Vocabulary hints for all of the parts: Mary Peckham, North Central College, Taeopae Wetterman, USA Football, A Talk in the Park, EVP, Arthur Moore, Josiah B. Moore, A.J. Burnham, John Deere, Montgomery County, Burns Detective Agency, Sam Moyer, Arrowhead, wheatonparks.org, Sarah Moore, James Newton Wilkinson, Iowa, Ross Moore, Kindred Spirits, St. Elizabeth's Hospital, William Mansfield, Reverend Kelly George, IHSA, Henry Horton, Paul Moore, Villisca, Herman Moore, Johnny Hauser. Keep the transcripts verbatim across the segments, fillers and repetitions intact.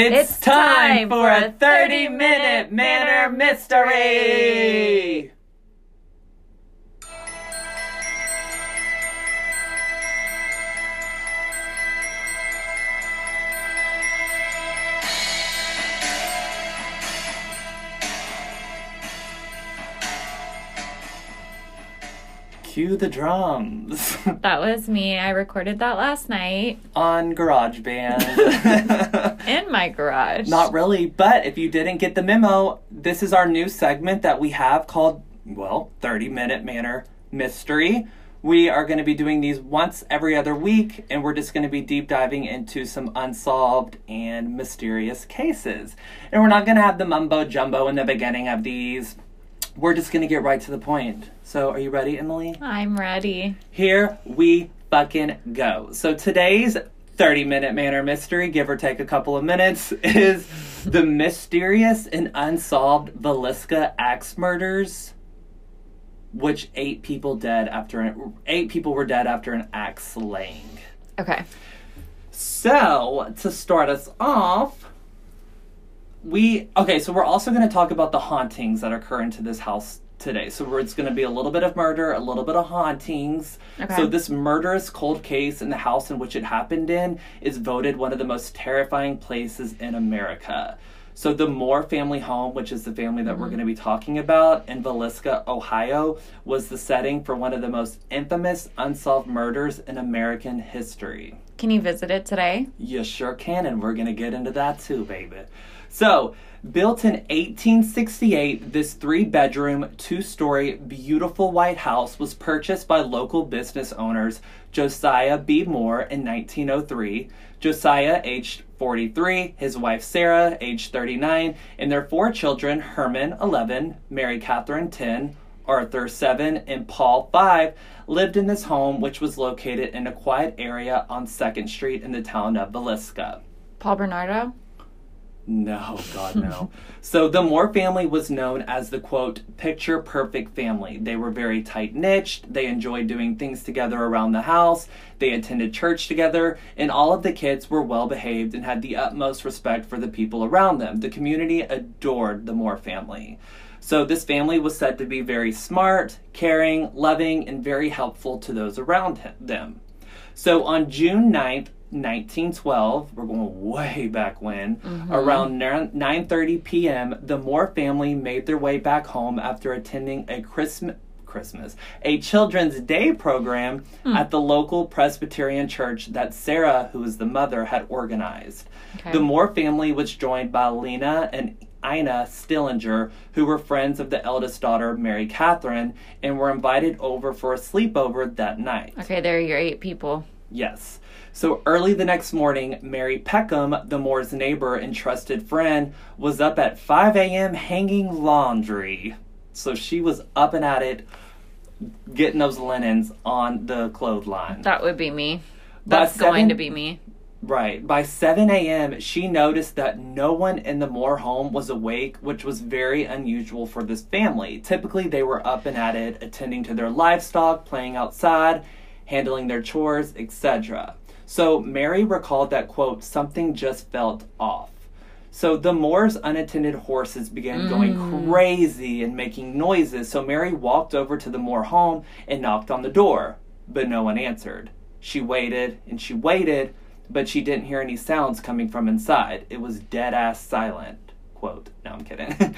It's, it's time, time for a thirty-minute Manor Mystery! Cue the drums. That was me. I recorded that last night. On GarageBand. In my garage. Not really, but if you didn't get the memo, this is our new segment that we have called, well, thirty-minute Manor Mystery. We are going to be doing these once every other week, and we're just going to be deep diving into some unsolved and mysterious cases. And we're not going to have the mumbo-jumbo in the beginning of these. We're just going to get right to the point. So are you ready, Emily? I'm ready. Here we fucking go. So today's thirty-minute Manor Mystery, give or take a couple of minutes, is the mysterious and unsolved Villisca axe murders, which eight people dead after an, eight people were dead after an axe slaying. Okay. So to start us off, We, okay, so we're also going to talk about the hauntings that occur into this house today. So it's going to be a little bit of murder, a little bit of hauntings. Okay. So this murderous cold case in the house in which it happened in is voted one of the most terrifying places in America. So the Moore family home, which is the family that mm-hmm. we're going to be talking about in Villisca, Ohio, was the setting for one of the most infamous unsolved murders in American history. Can you visit it today? You sure can, and we're going to get into that too, baby. So, built in eighteen sixty-eight, this three-bedroom, two-story, beautiful white house was purchased by local business owners Josiah B. Moore in nineteen oh three, Josiah, aged forty-three, his wife Sarah, aged thirty-nine, and their four children, Herman, eleven, Mary Catherine, ten, Arthur, seven, and Paul, five, lived in this home, which was located in a quiet area on second Street in the town of Villisca. Paul Bernardo? No, God, no. So the Moore family was known as the, quote, picture-perfect family. They were very tight-knit. They enjoyed doing things together around the house. They attended church together. And all of the kids were well-behaved and had the utmost respect for the people around them. The community adored the Moore family. So this family was said to be very smart, caring, loving, and very helpful to those around them. So on June ninth, nineteen twelve, we're going way back when, mm-hmm. around nine thirty p.m., the Moore family made their way back home after attending a Christmas, Christmas, a Children's Day program mm. at the local Presbyterian church that Sarah, who was the mother, had organized. Okay. The Moore family was joined by Lena and Ina Stillinger, who were friends of the eldest daughter, Mary Catherine, and were invited over for a sleepover that night. Okay, there are your eight people. Yes. So early the next morning, Mary Peckham, the Moore's neighbor and trusted friend, was up at five a.m. hanging laundry. So she was up and at it, getting those linens on the clothesline. That would be me. That's seven, going to be me. Right. By seven a.m., she noticed that no one in the Moore home was awake, which was very unusual for this family. Typically, they were up and at it, attending to their livestock, playing outside, handling their chores, et cetera. So Mary recalled that, quote, something just felt off. So the Moore's unattended horses began mm. going crazy and making noises. So Mary walked over to the Moore home and knocked on the door, but no one answered. She waited and she waited, but she didn't hear any sounds coming from inside. It was dead-ass silent, quote. No, I'm kidding.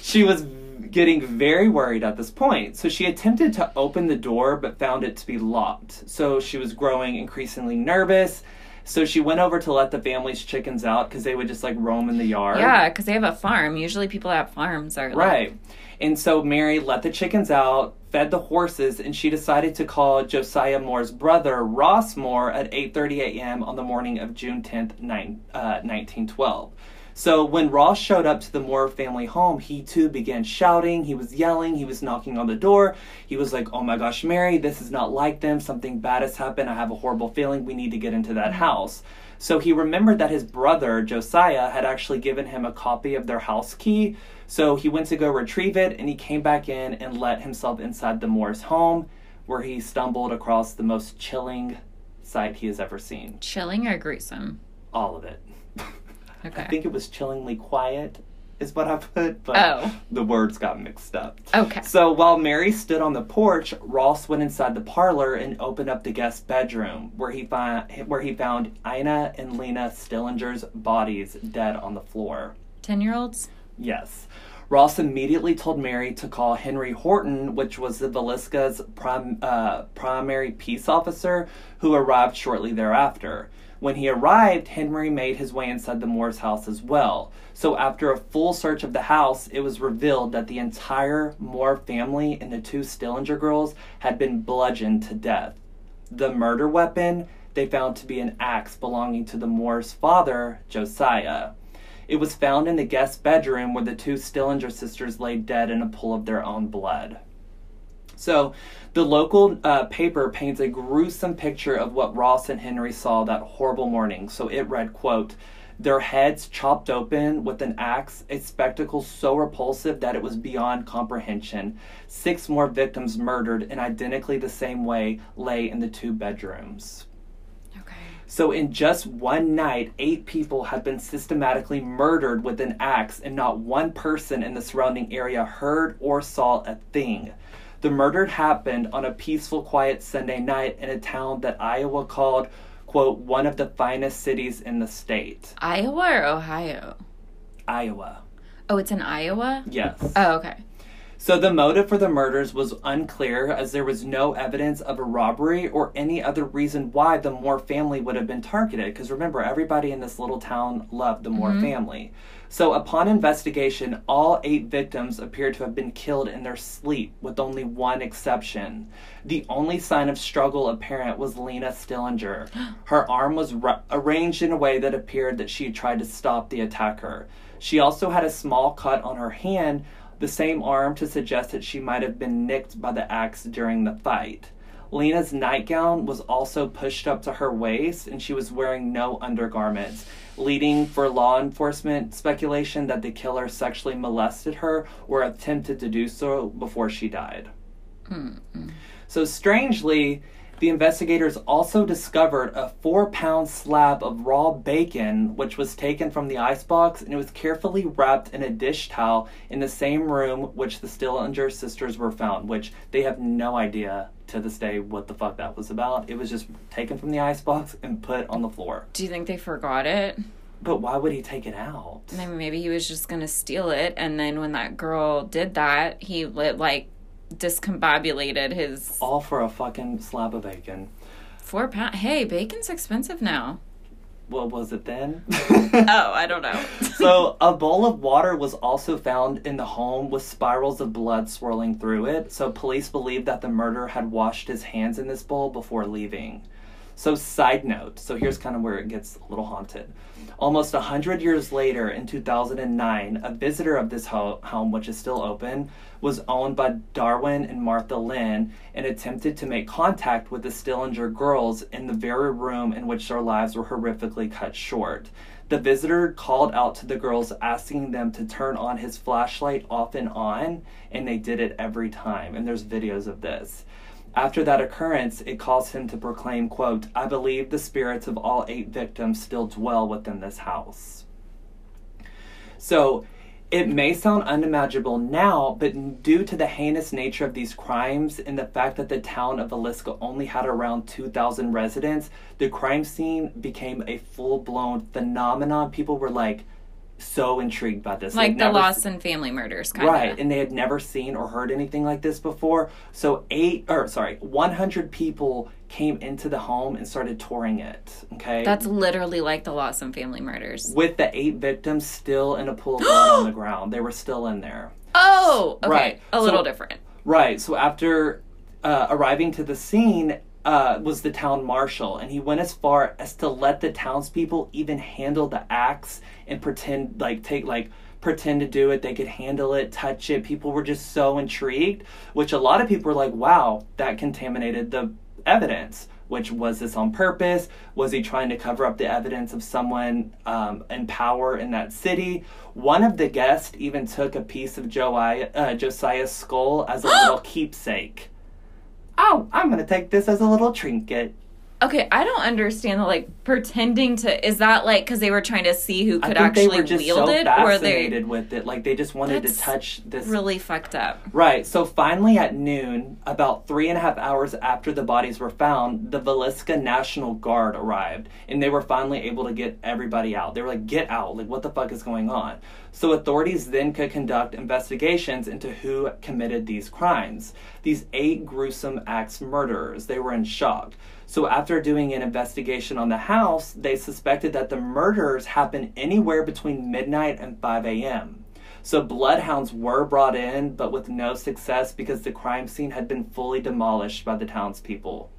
She was getting very worried at this point. So she attempted to open the door, but found it to be locked. So she was growing increasingly nervous. So she went over to let the family's chickens out because they would just like roam in the yard. Yeah, because they have a farm. Usually people that have farms are like... Right. And so Mary let the chickens out, fed the horses, and she decided to call Josiah Moore's brother, Ross Moore, at eight thirty a.m. on the morning of June tenth, nineteen twelve. So when Ross showed up to the Moore family home, he too began shouting. He was yelling. He was knocking on the door. He was like, oh my gosh, Mary, this is not like them. Something bad has happened. I have a horrible feeling. We need to get into that house. So he remembered that his brother, Josiah, had actually given him a copy of their house key. So he went to go retrieve it, and he came back in and let himself inside the Moore's home, where he stumbled across the most chilling sight he has ever seen. Chilling or gruesome? All of it. Okay. I think it was chillingly quiet is what I put, but oh. the words got mixed up. Okay. So while Mary stood on the porch, Ross went inside the parlor and opened up the guest bedroom, where he, fi- where he found Ina and Lena Stillinger's bodies dead on the floor. Ten-year-olds? Yes. Ross immediately told Mary to call Henry Horton, which was the Villisca's prim- uh, primary peace officer, who arrived shortly thereafter. When he arrived, Henry made his way inside the Moore's house as well. So after a full search of the house, it was revealed that the entire Moore family and the two Stillinger girls had been bludgeoned to death. The murder weapon they found to be an axe belonging to the Moore's father, Josiah. It was found in the guest bedroom where the two Stillinger sisters lay dead in a pool of their own blood. So the local uh, paper paints a gruesome picture of what Ross and Henry saw that horrible morning. So it read, quote, "Their heads chopped open with an axe, a spectacle so repulsive that it was beyond comprehension. Six more victims murdered in identically the same way lay in the two bedrooms." Okay. So in just one night, eight people had been systematically murdered with an axe, and not one person in the surrounding area heard or saw a thing. The murder happened on a peaceful, quiet Sunday night in a town that Iowa called, quote, "one of the finest cities in the state." Iowa or Ohio? Iowa. Oh, it's in Iowa? Yes. Oh, okay. So the motive for the murders was unclear, as there was no evidence of a robbery or any other reason why the Moore family would have been targeted. Because remember, everybody in this little town loved the Moore mm-hmm. family. So upon investigation, all eight victims appeared to have been killed in their sleep, with only one exception. The only sign of struggle apparent was Lena Stillinger. Her arm was ra- arranged in a way that appeared that she had tried to stop the attacker. She also had a small cut on her hand, the same arm, to suggest that she might have been nicked by the axe during the fight. Lena's nightgown was also pushed up to her waist, and she was wearing no undergarments, leading for law enforcement speculation that the killer sexually molested her or attempted to do so before she died. Mm-hmm. So strangely, the investigators also discovered a four-pound slab of raw bacon, which was taken from the icebox, and it was carefully wrapped in a dish towel in the same room which the Stillinger sisters were found, which they have no idea to this day what the fuck that was about. It was just taken from the icebox and put on the floor. Do you think they forgot it? But why would he take it out? I mean, maybe he was just going to steal it, and then when that girl did that, he lit, like, discombobulated his... All for a fucking slab of bacon. Four pounds. Hey, bacon's expensive now. What was it then? Oh, I don't know. So a bowl of water was also found in the home with spirals of blood swirling through it. So police believed that the murderer had washed his hands in this bowl before leaving. So side note, so here's kind of where it gets a little haunted. Almost one hundred years later, in two thousand nine, a visitor of this ho- home, which is still open, was owned by Darwin and Martha Lynn and attempted to make contact with the Stillinger girls in the very room in which their lives were horrifically cut short. The visitor called out to the girls, asking them to turn on his flashlight off and on, and they did it every time. And there's videos of this. After that occurrence, it caused him to proclaim, quote, "I believe the spirits of all eight victims still dwell within this house." So it may sound unimaginable now, but due to the heinous nature of these crimes and the fact that the town of Villisca only had around two thousand residents, the crime scene became a full-blown phenomenon. People were like, so intrigued by this. Like the Lawson family murders, kind of. Right, and they had never seen or heard anything like this before. So eight, or sorry, one hundred people came into the home and started touring it, okay? That's literally like the Lawson family murders. With the eight victims still in a pool of blood on the ground. They were still in there. Oh, okay. Right. A little so, different. Right, so after uh, arriving to the scene, Uh, was the town marshal, and he went as far as to let the townspeople even handle the axe and pretend, like, take, like, pretend to do it. They could handle it, touch it. People were just so intrigued, which a lot of people were like, wow, that contaminated the evidence. Which, was this on purpose? Was he trying to cover up the evidence of someone um, in power in that city? One of the guests even took a piece of jo- uh, Josiah's skull as a little keepsake. Oh, I'm going to take this as a little trinket. Okay, I don't understand the, like, pretending to... Is that, like, because they were trying to see who could actually wield it? I think they were just so fascinated they, with it. Like, they just wanted to touch this... really fucked up. Right. So, finally at noon, about three and a half hours after the bodies were found, the Villisca National Guard arrived, and they were finally able to get everybody out. They were like, get out. Like, what the fuck is going on? So, authorities then could conduct investigations into who committed these crimes. These eight gruesome axe murderers. They were in shock. So after doing an investigation on the house, they suspected that the murders happened anywhere between midnight and five a.m. So bloodhounds were brought in, but with no success because the crime scene had been fully demolished by the townspeople.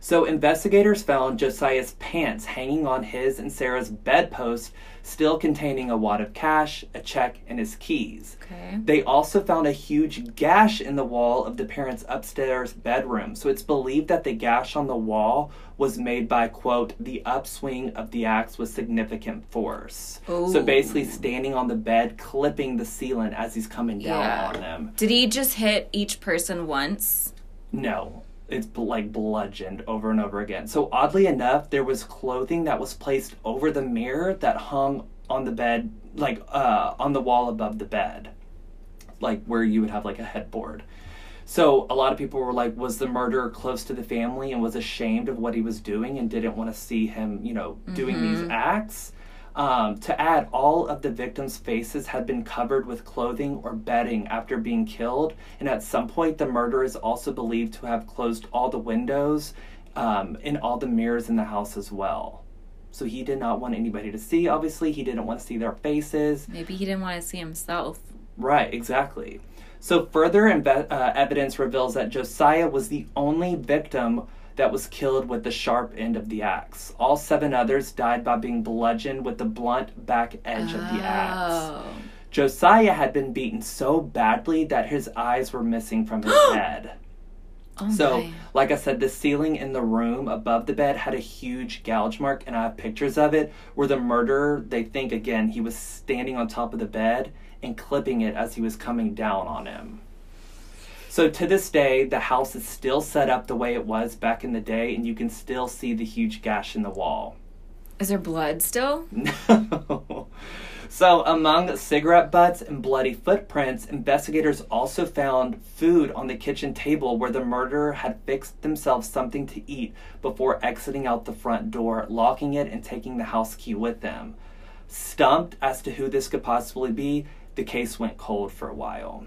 So investigators found Josiah's pants hanging on his and Sarah's bedpost, still containing a wad of cash, a check, and his keys. Okay. They also found a huge gash in the wall of the parents' upstairs bedroom. So it's believed that the gash on the wall was made by, quote, the upswing of the axe with significant force. Ooh. So basically standing on the bed, clipping the ceiling as he's coming down yeah. on them. Did he just hit each person once? No. It's like bludgeoned over and over again. So oddly enough, there was clothing that was placed over the mirror that hung on the bed, like uh, on the wall above the bed, like where you would have like a headboard. So a lot of people were like, was the murderer close to the family and was ashamed of what he was doing and didn't want to see him, you know, doing mm-hmm. these acts? Um, to add, all of the victims' faces had been covered with clothing or bedding after being killed, and at some point the murderer is also believed to have closed all the windows um, and all the mirrors in the house as well. So he did not want anybody to see, obviously. He didn't want to see their faces. Maybe he didn't want to see himself. Right, exactly. So further imbe- uh, evidence reveals that Josiah was the only victim that was killed with the sharp end of the axe. All seven others died by being bludgeoned with the blunt back edge oh. of the axe. Josiah had been beaten so badly that his eyes were missing from his head. Oh so, my. Like I said, the ceiling in the room above the bed had a huge gouge mark, and I have pictures of it, where the murderer, they think, again, he was standing on top of the bed and clipping it as he was coming down on him. So to this day, the house is still set up the way it was back in the day, and you can still see the huge gash in the wall. Is there blood still? No. So among cigarette butts and bloody footprints, investigators also found food on the kitchen table where the murderer had fixed themselves something to eat before exiting out the front door, locking it, and taking the house key with them. Stumped as to who this could possibly be, the case went cold for a while.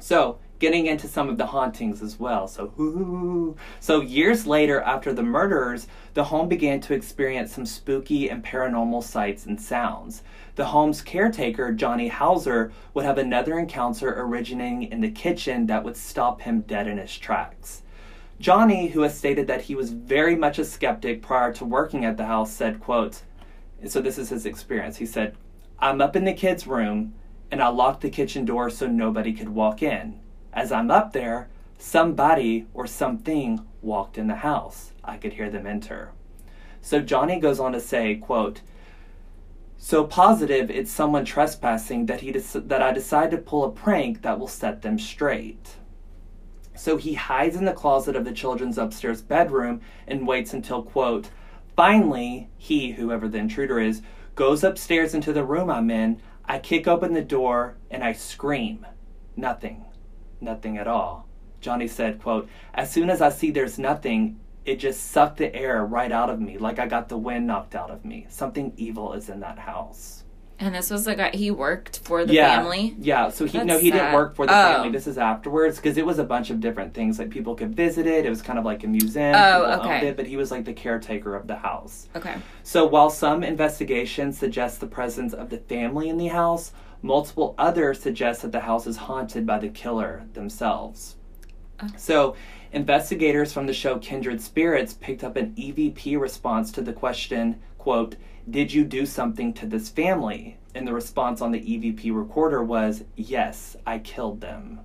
So... getting into some of the hauntings as well. So, ooh. So years later, after the murders, the home began to experience some spooky and paranormal sights and sounds. The home's caretaker, Johnny Hauser, would have another encounter originating in the kitchen that would stop him dead in his tracks. Johnny, who has stated that he was very much a skeptic prior to working at the house, said, quote, so this is his experience. He said, I'm up in the kids' room, and I locked the kitchen door so nobody could walk in. As I'm up there, somebody or something walked in the house. I could hear them enter. So Johnny goes on to say, quote, so positive it's someone trespassing that he dec- that I decide to pull a prank that will set them straight. So he hides in the closet of the children's upstairs bedroom and waits until, quote, finally, he, whoever the intruder is, goes upstairs into the room I'm in. I kick open the door and I scream. Nothing. Nothing at all. Johnny said, quote, as soon as I see there's nothing, it just sucked the air right out of me, like I got the wind knocked out of me. Something evil is in that house. And this was the guy, he worked for the yeah, family? Yeah, so he, That's no, he sad. didn't work for the oh. family. This is afterwards, because it was a bunch of different things. Like, people could visit it. It was kind of like a museum. Oh, people okay. owned it, but he was like the caretaker of the house. Okay. So while some investigations suggest the presence of the family in the house, multiple others suggest that the house is haunted by the killer themselves. Okay. So, investigators from the show Kindred Spirits picked up an E V P response to the question, quote, did you do something to this family? And the response on the E V P recorder was, yes, I killed them.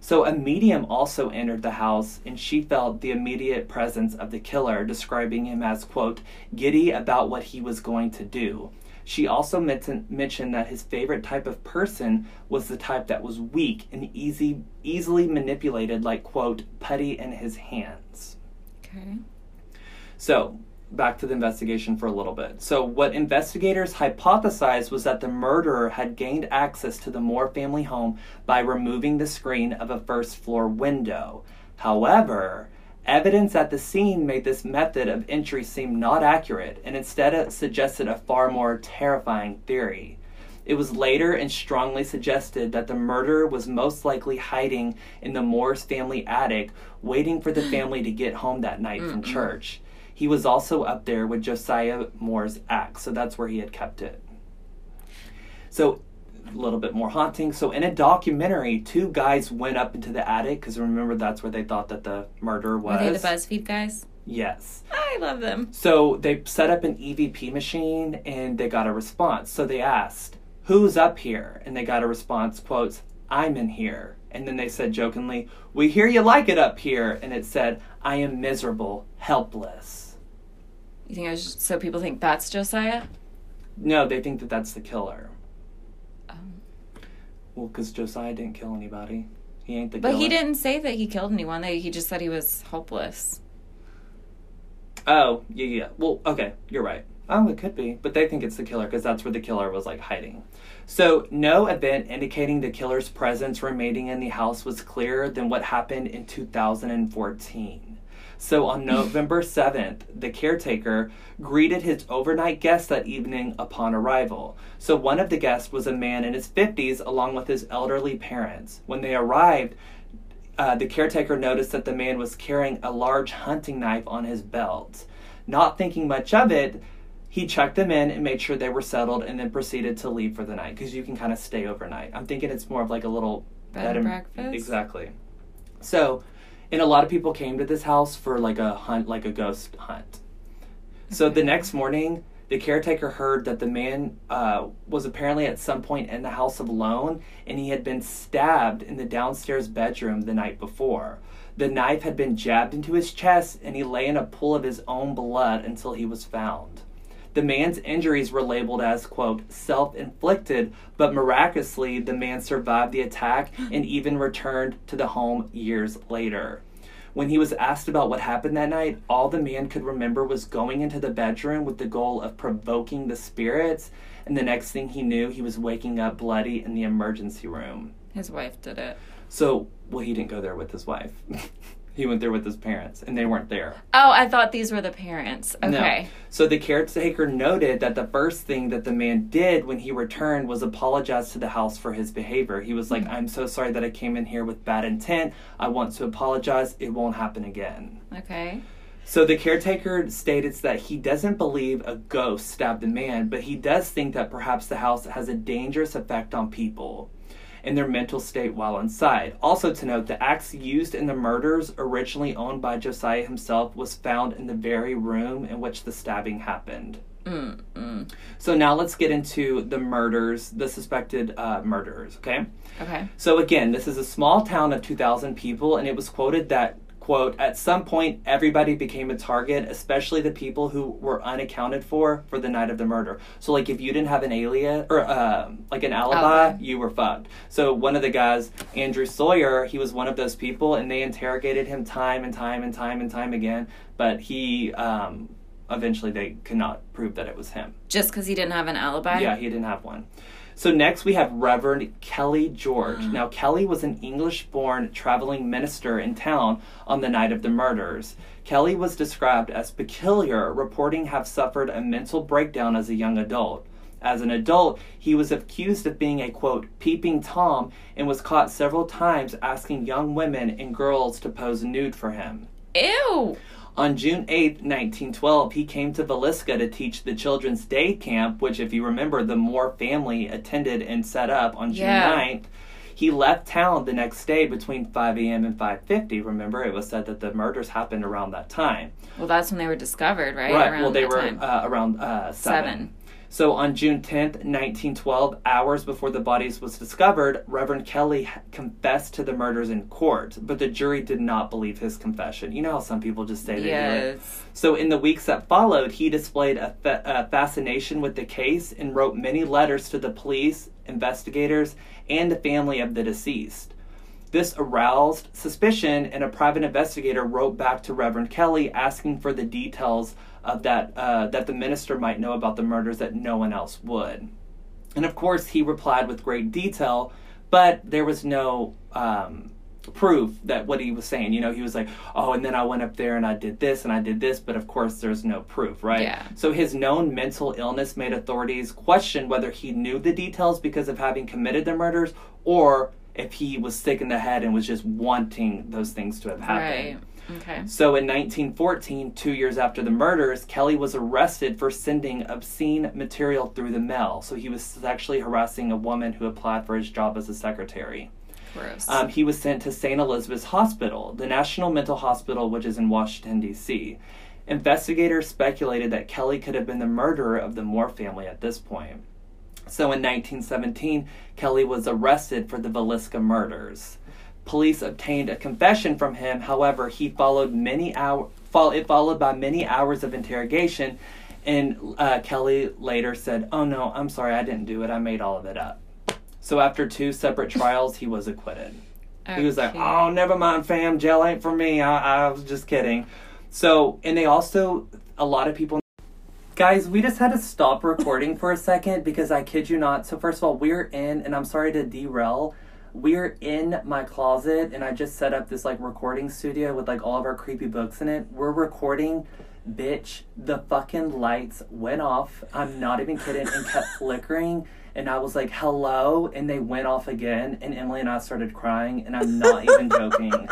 So a medium also entered the house, and she felt the immediate presence of the killer, describing him as, quote, giddy about what he was going to do. She also mentioned that his favorite type of person was the type that was weak and easy, easily manipulated, like, quote, putty in his hands. Okay. So, back to the investigation for a little bit. So what investigators hypothesized was that the murderer had gained access to the Moore family home by removing the screen of a first floor window. However, evidence at the scene made this method of entry seem not accurate and instead suggested a far more terrifying theory. It was later and strongly suggested that the murderer was most likely hiding in the Moore's family attic, waiting for the family to get home that night mm-mm. from church. He was also up there with Josiah Moore's axe, so that's where he had kept it. So, a little bit more haunting. So, in a documentary, two guys went up into the attic, because remember, that's where they thought that the murder was. Were they the BuzzFeed guys? Yes. I love them. So, they set up an E V P machine, and they got a response. So, they asked, "Who's up here?" And they got a response, quotes, "I'm in here." And then they said jokingly, "We hear you like it up here." And it said, "I am miserable, helpless." You think I was just, so people think that's Josiah? No, they think that that's the killer. Um, well, because Josiah didn't kill anybody. He ain't the but killer. But he didn't say that he killed anyone. He just said he was hopeless. Oh, yeah, yeah. Well, okay, you're right. Oh, it could be. But they think it's the killer because that's where the killer was, like, hiding. So, no event indicating the killer's presence remaining in the house was clearer than what happened in two thousand fourteen. So on November seventh, the caretaker greeted his overnight guests that evening upon arrival. So one of the guests was a man in his fifties along with his elderly parents. When they arrived, uh, the caretaker noticed that the man was carrying a large hunting knife on his belt. Not thinking much of it, he checked them in and made sure they were settled and then proceeded to leave for the night, because you can kind of stay overnight. I'm thinking it's more of like a little... Bed and breakfast? Exactly. So... And a lot of people came to this house for like a hunt, like a ghost hunt. So the next morning, the caretaker heard that the man uh, was apparently at some point in the house alone, and he had been stabbed in the downstairs bedroom the night before. The knife had been jabbed into his chest, and he lay in a pool of his own blood until he was found. The man's injuries were labeled as, quote, self-inflicted, but miraculously, the man survived the attack and even returned to the home years later. When he was asked about what happened that night, all the man could remember was going into the bedroom with the goal of provoking the spirits, and the next thing he knew, he was waking up bloody in the emergency room. His wife did it. So, well, he didn't go there with his wife. He went there with his parents, and they weren't there. Oh, I thought these were the parents. Okay. No. So the caretaker noted that the first thing that the man did when he returned was apologize to the house for his behavior. He was like, mm-hmm. "I'm so sorry that I came in here with bad intent. I want to apologize. It won't happen again." Okay. So the caretaker stated that he doesn't believe a ghost stabbed the man, but he does think that perhaps the house has a dangerous effect on people and their mental state while inside. Also to note, the axe used in the murders, originally owned by Josiah himself, was found in the very room in which the stabbing happened. Mm-mm. So now let's get into the murders, the suspected uh, murderers, okay? Okay. So again, this is a small town of two thousand people, and it was quoted that, quote, "At some point, everybody became a target, especially the people who were unaccounted for for the night of the murder." So, like, if you didn't have an alias or uh, like an alibi, okay, you were fucked. So, one of the guys, Andrew Sawyer, he was one of those people, and they interrogated him time and time and time and time again. But he, um, eventually, they could not prove that it was him. Just because he didn't have an alibi? Yeah, he didn't have one. So next we have Reverend Kelly George. Now, Kelly was an English-born traveling minister in town on the night of the murders. Kelly was described as peculiar, reporting have suffered a mental breakdown as a young adult. As an adult, he was accused of being a, quote, peeping Tom, and was caught several times asking young women and girls to pose nude for him. Ew! On June eighth, nineteen twelve, he came to Villisca to teach the children's day camp, which, if you remember, the Moore family attended and set up on June yeah. ninth. He left town the next day between five a.m. and five fifty. Remember, it was said that the murders happened around that time. Well, that's when they were discovered, right? Right. Around well, they were uh, around uh, seven. seven. So on June tenth, nineteen twelve, hours before the bodies was discovered, Reverend Kelly confessed to the murders in court, but the jury did not believe his confession. You know how some people just say they yes. do it. So in the weeks that followed, he displayed a, fa- a fascination with the case and wrote many letters to the police, investigators, and the family of the deceased. This aroused suspicion, and a private investigator wrote back to Reverend Kelly asking for the details of that, uh, that the minister might know about the murders that no one else would. And of course, he replied with great detail, but there was no um, proof that what he was saying. You know, he was like, oh, and then I went up there and I did this and I did this, but of course there's no proof, right? Yeah. So his known mental illness made authorities question whether he knew the details because of having committed the murders, or if he was sick in the head and was just wanting those things to have happened. Right. Okay. So in nineteen fourteen, two years after the murders, Kelly was arrested for sending obscene material through the mail. So he was sexually harassing a woman who applied for his job as a secretary. Gross. Um, he was sent to Saint Elizabeth's Hospital, the National Mental Hospital, which is in Washington, D C Investigators speculated that Kelly could have been the murderer of the Moore family at this point. So in nineteen seventeen, Kelly was arrested for the Villisca murders. Police obtained a confession from him. However, he followed many hour, follow, it followed by many hours of interrogation, and uh, Kelly later said, oh, no, I'm sorry, I didn't do it. I made all of it up. So after two separate trials, he was acquitted. Okay. He was like, oh, never mind, fam. Jail ain't for me. I, I was just kidding. So, and they also, a lot of people... Guys, we just had to stop recording for a second because I kid you not. So first of all, we're in, and I'm sorry to derail, we're in my closet, and I just set up this, like, recording studio with, like, all of our creepy books in it. We're recording. Bitch, the fucking lights went off. I'm not even kidding, and kept flickering. And I was like, hello, and they went off again. And Emily and I started crying, and I'm not even joking.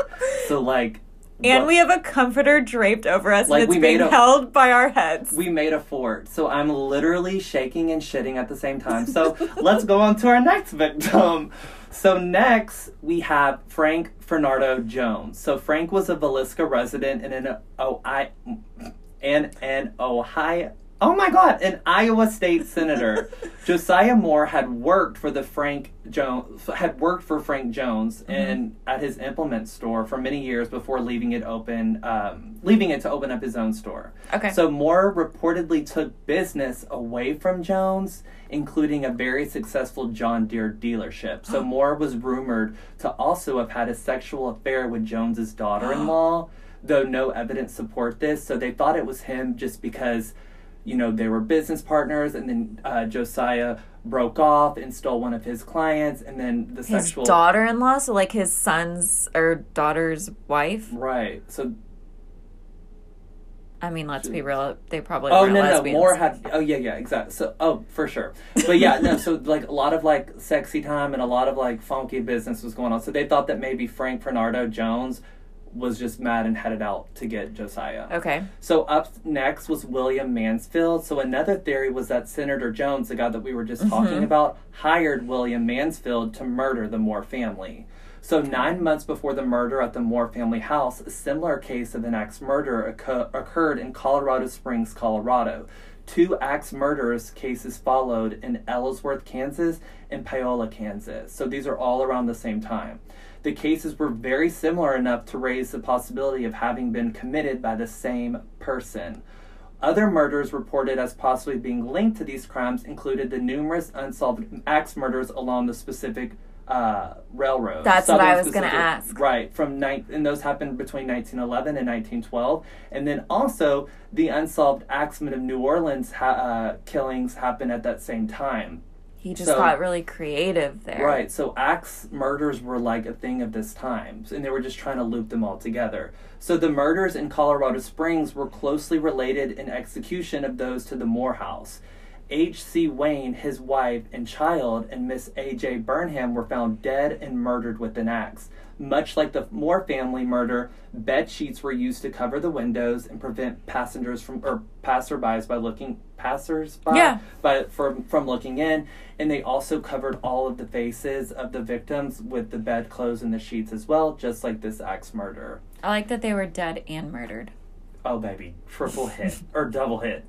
So, like... And what? We have a comforter draped over us, like, and it's being a, held by our heads. We made a fort. So I'm literally shaking and shitting at the same time. So let's go on to our next victim. So next, we have Frank Fernando Jones. So Frank was a Villisca resident in an, oh, I, in an Ohio... Oh, my God, an Iowa state senator. Josiah Moore had worked for the Frank Jones, had worked for Frank Jones mm-hmm. in, at his implement store for many years before leaving it open, um, leaving it to open up his own store. Okay. So Moore reportedly took business away from Jones, including a very successful John Deere dealership. So oh. Moore was rumored to also have had a sexual affair with Jones's daughter-in-law, oh. though no evidence support this. So they thought it was him just because... You know, they were business partners, and then uh, Josiah broke off and stole one of his clients, and then the his sexual... His daughter-in-law? So, like, his son's or daughter's wife? Right. So... I mean, let's be real. They probably oh, were no, lesbians. Oh, no, no. Moore had... Oh, yeah, yeah, exactly. So, oh, for sure. But, yeah, no, so, like, a lot of, like, sexy time and a lot of, like, funky business was going on. So they thought that maybe Frank Fernando Jones... was just mad and headed out to get Josiah. Okay. So up next was William Mansfield. So another theory was that Senator Jones, the guy that we were just mm-hmm. talking about, hired William Mansfield to murder the Moore family. So nine months before the murder at the Moore family house, a similar case of an axe murder occur- occurred in Colorado Springs, Colorado. Two axe murders cases followed in Ellsworth, Kansas, and Paola, Kansas. So these are all around the same time. The cases were very similar enough to raise the possibility of having been committed by the same person. Other murders reported as possibly being linked to these crimes included the numerous unsolved axe murders along the specific uh, railroad. That's Southern what I was going to ask. Right, from ni- and those happened between nineteen eleven and nineteen twelve. And then also the unsolved axemen of New Orleans ha- uh, killings happened at that same time. He just so, got really creative there. Right. So axe murders were like a thing of this time. And they were just trying to loop them all together. So the murders in Colorado Springs were closely related in execution of those to the Moore house. H C. Wayne, his wife and child, and Miss A J. Burnham were found dead and murdered with an axe. Much like the Moore family murder, bed sheets were used to cover the windows and prevent passengers from or passerbys by looking passersby yeah. by from from looking in. And they also covered all of the faces of the victims with the bedclothes and the sheets as well, just like this axe murder. I like that they were dead and murdered. Oh, baby. Triple hit. Or double hit.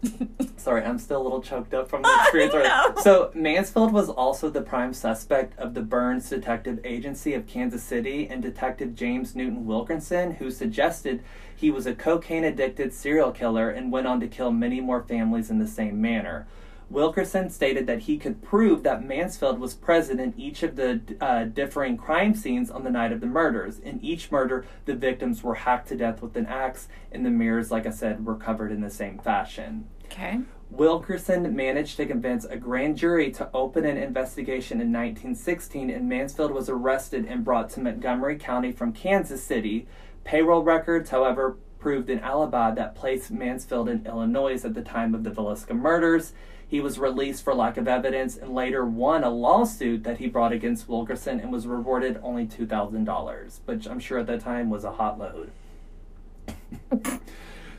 Sorry, I'm still a little choked up from the experience. Oh, no. So, Mansfield was also the prime suspect of the Burns Detective Agency of Kansas City and Detective James Newton Wilkinson, who suggested he was a cocaine-addicted serial killer and went on to kill many more families in the same manner. Wilkinson stated that he could prove that Mansfield was present in each of the uh, differing crime scenes on the night of the murders. In each murder, the victims were hacked to death with an axe, and the mirrors, like I said, were covered in the same fashion. Okay. Wilkinson managed to convince a grand jury to open an investigation in nineteen sixteen, and Mansfield was arrested and brought to Montgomery County from Kansas City. Payroll records, however, proved an alibi that placed Mansfield in Illinois at the time of the Villisca murders. He was released for lack of evidence and later won a lawsuit that he brought against Wilkinson and was rewarded only two thousand dollars, which I'm sure at that time was a hot load.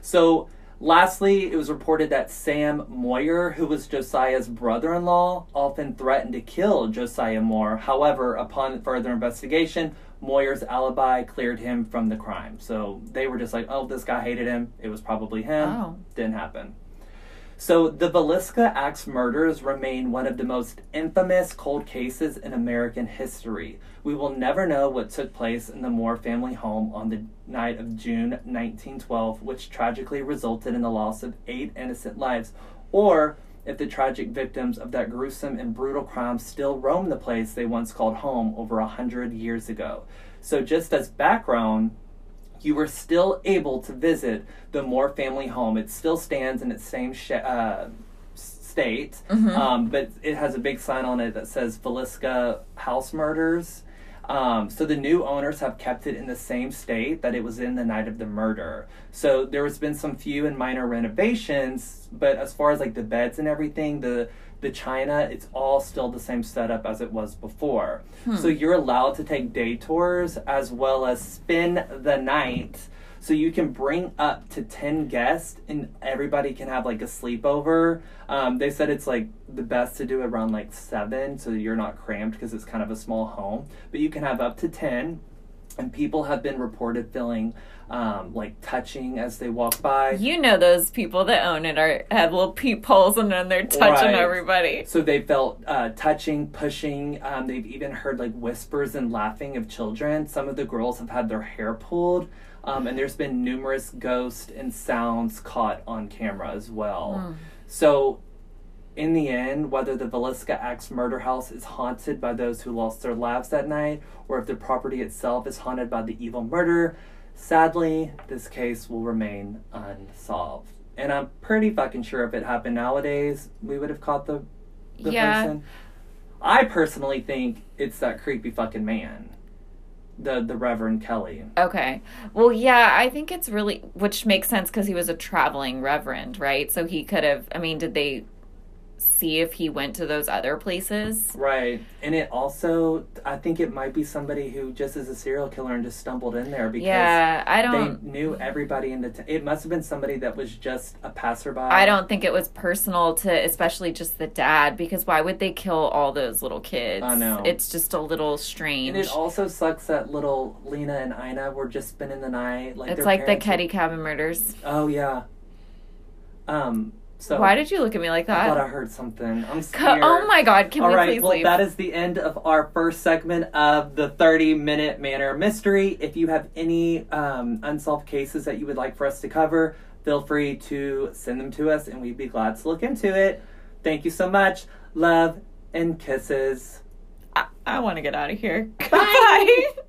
So, lastly, it was reported that Sam Moyer, who was Josiah's brother-in-law, often threatened to kill Josiah Moore. However, upon further investigation, Moyer's alibi cleared him from the crime. So they were just like, oh, this guy hated him. It was probably him. Oh. Didn't happen. So the Villisca Axe murders remain one of the most infamous cold cases in American history. We will never know what took place in the Moore family home on the night of June nineteen twelve, which tragically resulted in the loss of eight innocent lives, or if the tragic victims of that gruesome and brutal crime still roam the place they once called home over a hundred years ago. So just as background, you were still able to visit the Moore family home. It still stands in its same sh- uh, state, mm-hmm. um, but it has a big sign on it that says Villisca House Murders. Um, so the new owners have kept it in the same state that it was in the night of the murder. So there has been some few and minor renovations, but as far as like the beds and everything, the the china, it's all still the same setup as it was before. Hmm. So you're allowed to take day tours as well as spend the night. So you can bring up to ten guests and everybody can have like a sleepover. Um, they said it's like the best to do around like seven, so you're not cramped because it's kind of a small home. But you can have up to ten, and people have been reported feeling um, like touching as they walk by. You know those people that own it are have little peepholes and then they're touching right. everybody. So they felt uh, touching, pushing. Um, they've even heard like whispers and laughing of children. Some of the girls have had their hair pulled. Um, and there's been numerous ghosts and sounds caught on camera as well. Mm. So, in the end, whether the Villisca Axe murder house is haunted by those who lost their lives that night, or if the property itself is haunted by the evil murderer, sadly, this case will remain unsolved. And I'm pretty fucking sure if it happened nowadays, we would have caught the, the yeah. person. I personally think it's that creepy fucking man. The the Reverend Kelly. Okay. Well, yeah, I think it's really... Which makes sense because he was a traveling reverend, right? So he could have... I mean, did they see if he went to those other places? Right. And it also... I think it might be somebody who just is a serial killer and just stumbled in there because yeah, I don't, they knew everybody in the... T- it must have been somebody that was just a passerby. I don't think it was personal to... Especially just the dad, because why would they kill all those little kids? I know. It's just a little strange. And it also sucks that little Lena and Ina were just spending the night. Like it's like the Keddie Cabin murders. Oh, yeah. Um... So, why did you look at me like that? I thought I heard something. I'm scared. Oh my God, can All we right, please well, leave? That is the end of our first segment of the thirty-minute Manor Mystery. If you have any um, unsolved cases that you would like for us to cover, feel free to send them to us, and we'd be glad to look into it. Thank you so much. Love and kisses. I, I want to get out of here. Bye. Bye.